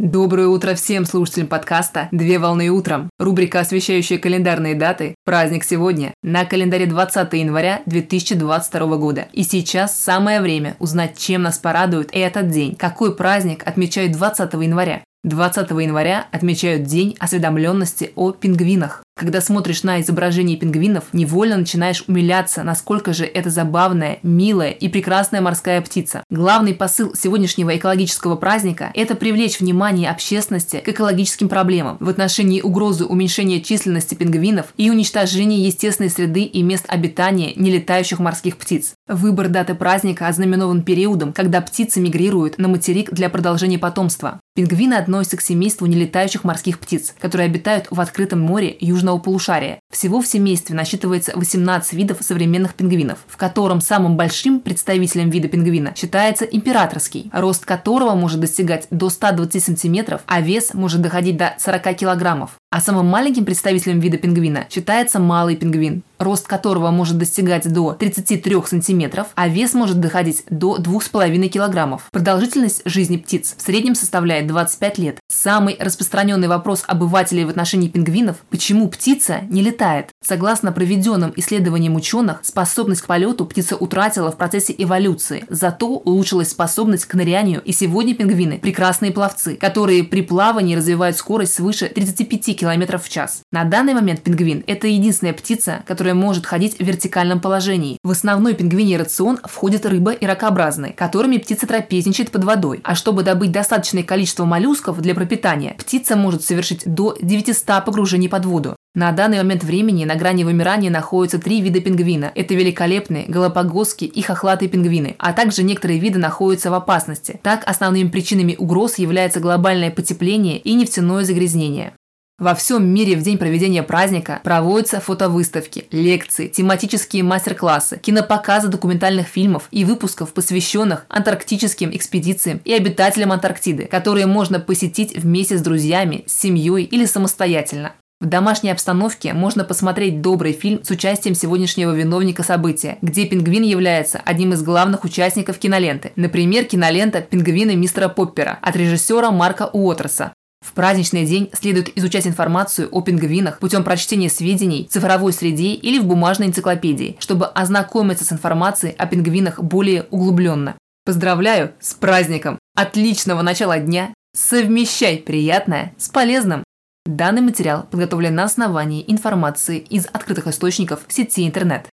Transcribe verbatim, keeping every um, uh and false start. Доброе утро всем слушателям подкаста «Две волны утром». Рубрика, освещающая календарные даты. Праздник сегодня. На календаре двадцатое января две тысячи двадцать второго года. И сейчас самое время узнать, чем нас порадует этот день. Какой праздник отмечают двадцатого января? двадцатого января отмечают День осведомленности о пингвинах. Когда смотришь на изображение пингвинов, невольно начинаешь умиляться, насколько же это забавная, милая и прекрасная морская птица. Главный посыл сегодняшнего экологического праздника – это привлечь внимание общественности к экологическим проблемам в отношении угрозы уменьшения численности пингвинов и уничтожения естественной среды и мест обитания нелетающих морских птиц. Выбор даты праздника ознаменован периодом, когда птицы мигрируют на материк для продолжения потомства. Пингвины относятся к семейству нелетающих морских птиц, которые обитают в открытом море южного полушария. Всего в семействе насчитывается восемнадцать видов современных пингвинов, в котором самым большим представителем вида пингвина считается императорский, рост которого может достигать до ста двадцати сантиметров, а вес может доходить до сорока килограммов. А самым маленьким представителем вида пингвина считается малый пингвин, рост которого может достигать до тридцати трёх сантиметров, а вес может доходить до двух с половиной килограммов. Продолжительность жизни птиц в среднем составляет двадцать пять лет. Самый распространенный вопрос обывателей в отношении пингвинов – почему птица не летает? Согласно проведенным исследованиям ученых, способность к полету птица утратила в процессе эволюции, зато улучшилась способность к нырянию, и сегодня пингвины – прекрасные пловцы, которые при плавании развивают скорость свыше тридцати пяти километров в час. На данный момент пингвин – это единственная птица, которая может ходить в вертикальном положении. В основной пингвиний рацион входят рыба и ракообразные, которыми птица трапезничает под водой. А чтобы добыть достаточное количество моллюсков для пропитания, птица может совершить до девятисот погружений под воду. На данный момент времени на грани вымирания находятся три вида пингвина. Это великолепные, галапагосские и хохлатые пингвины. А также некоторые виды находятся в опасности. Так, основными причинами угроз является глобальное потепление и нефтяное загрязнение. Во всем мире в день проведения праздника проводятся фотовыставки, лекции, тематические мастер-классы, кинопоказы документальных фильмов и выпусков, посвященных антарктическим экспедициям и обитателям Антарктиды, которые можно посетить вместе с друзьями, с семьей или самостоятельно. В домашней обстановке можно посмотреть добрый фильм с участием сегодняшнего виновника события, где пингвин является одним из главных участников киноленты. Например, кинолента «Пингвины мистера Поппера» от режиссера Марка Уотерса. В праздничный день следует изучать информацию о пингвинах путем прочтения сведений в цифровой среде или в бумажной энциклопедии, чтобы ознакомиться с информацией о пингвинах более углубленно. Поздравляю с праздником! Отличного начала дня! Совмещай приятное с полезным! Данный материал подготовлен на основании информации из открытых источников в сети интернет.